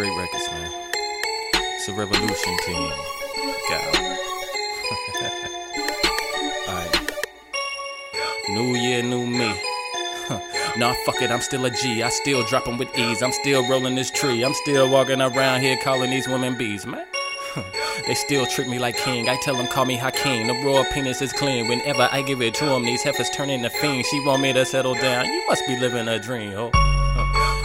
great records, man. It's a revolution team. Got it. Alright. New year, new me. Nah, fuck it, I'm still a G. I still drop them with ease. I'm still rolling this tree. I'm still walking around here calling these women bees, man. They still treat me like king. I tell them call me Hakeem. The royal penis is clean. Whenever I give it to them, these heifers turn into fiends. She want me to settle down. You must be living a dream, ho.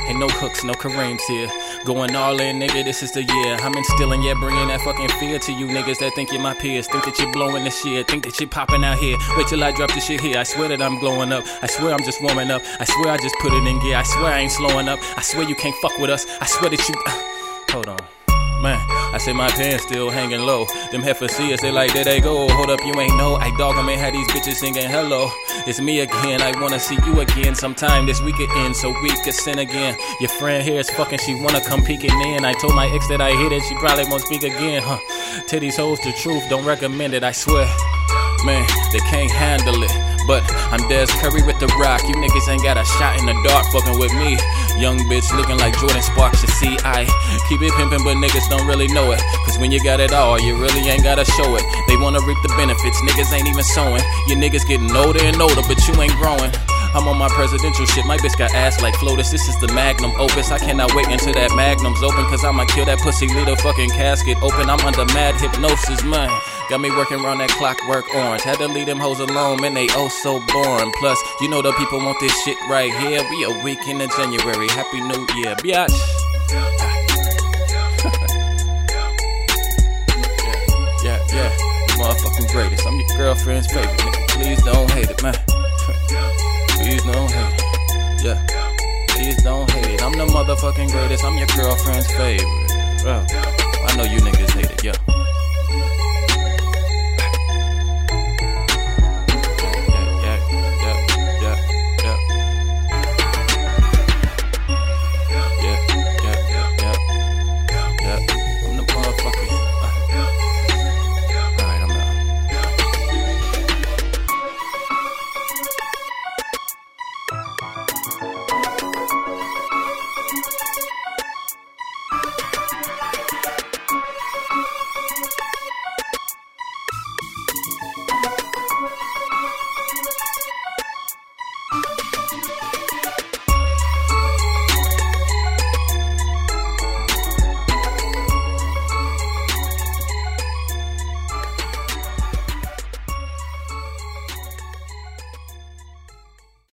Ain't no hooks, no Kareems here. Going all in, nigga, this is the year. I'm instilling, yeah, bringing that fucking fear to you niggas that think you're my peers. Think that you're blowing this shit. Think that you're popping out here. Wait till I drop this shit here. I swear that I'm glowing up. I swear I'm just warming up. I swear I just put it in gear. I swear I ain't slowing up. I swear you can't fuck with us. I swear that you... Hold on. Man, I say my pants still hanging low. Them heifer see us, they like, there they go. Hold up, you ain't know. I dog them and had these bitches singing hello. It's me again, I wanna see you again. Sometime this week it ends, so we could sin again. Your friend here is fucking, she wanna come peeking in. I told my ex that I hit it, she probably won't speak again, huh? Tell these hoes the truth, don't recommend it, I swear. Man, they can't handle it. But I'm Des Curry with the rock. You niggas ain't got a shot in the dark fucking with me. Young bitch looking like Jordan Sparks, you see, I keep it pimping, but niggas don't really know it. Cause when you got it all, you really ain't gotta show it. They wanna reap the benefits, niggas ain't even sowing. Your niggas getting older and older, but you ain't growing. I'm on my presidential shit, my bitch got ass like FLOTUS. This is the magnum opus, I cannot wait until that magnum's open. Cause I'ma kill that pussy, leave the fucking casket open. I'm under mad hypnosis, man. Got me working round that clockwork orange. Had to leave them hoes alone, man, they oh so boring. Plus, you know the people want this shit right here. We a weekend in January, happy new year, biatch. Yeah, motherfucking greatest. I'm your girlfriend's favorite, nigga. Please don't hate it, man. Please don't hate it. Yeah, please don't hate it. I'm the motherfucking greatest. I'm your girlfriend's favorite. Well, I know you niggas hate it, yeah.